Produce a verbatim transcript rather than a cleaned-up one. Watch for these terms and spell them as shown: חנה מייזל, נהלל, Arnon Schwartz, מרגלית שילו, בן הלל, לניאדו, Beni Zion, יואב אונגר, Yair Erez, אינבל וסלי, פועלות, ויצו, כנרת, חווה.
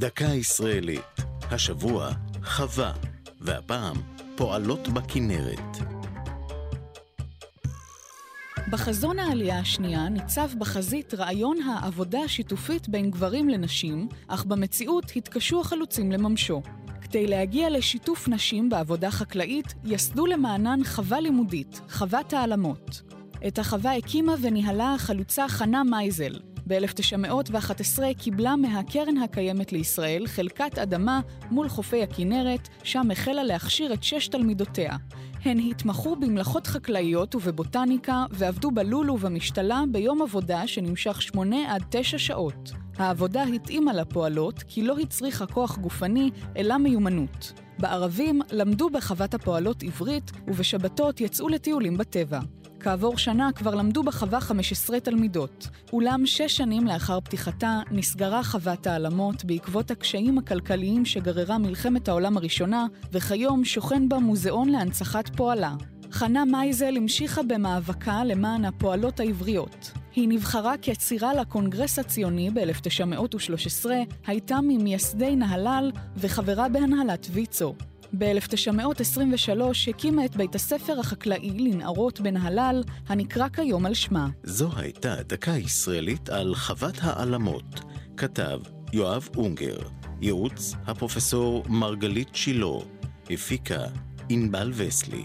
דקה ישראלית. השבוע חווה, והפעם פועלות בכנרת. בחזון העלייה השנייה ניצב בחזית רעיון העבודה השיתופית בין גברים לנשים, אך במציאות התקשו החלוצים לממשו. כדי להגיע לשיתוף נשים בעבודה חקלאית, יסדו למענן חווה לימודית, חוות העלמות. את החווה הקימה וניהלה החלוצה חנה מייזל. ב-אלף תשע מאות ואחת עשרה קיבלה מהקרן הקיימת לישראל חלקת אדמה מול חופי הכנרת, שם החלה להכשיר את שש תלמידותיה. הן התמחו במלאכות חקלאיות ובבוטניקה, ועבדו בלול ובמשתלה ביום עבודה שנמשך שמונה עד תשע שעות. העבודה התאימה לפועלות כי לא הצריכה כוח גופני, אלא מיומנות. בערבים למדו בחוות הפועלות עברית, ובשבתות יצאו לטיולים בטבע. כעבור שנה כבר למדו בחווה חמש עשרה תלמידות, אולם שש שנים לאחר פתיחתה נסגרה חוות העלמות בעקבות הקשיים הכלכליים שגררה מלחמת העולם הראשונה, וכיום שוכן בה מוזיאון להנצחת פועלה. חנה מייזל המשיכה במאבקה למען הפועלות העבריות. היא נבחרה כצירה לקונגרס הציוני ב-אלף תשע מאות ושלוש עשרה, הייתה ממייסדי נהלל וחברה בהנהלת ויצו. ב-אלף תשע מאות עשרים ושלוש הקימה את בית הספר החקלאי לנערות בן הלל, הנקרא כיום על שמה. זו הייתה דקה ישראלית על חוות העלמות. כתב יואב אונגר, ייעוץ הפרופסור מרגלית שילו, הפיקה אינבל וסלי.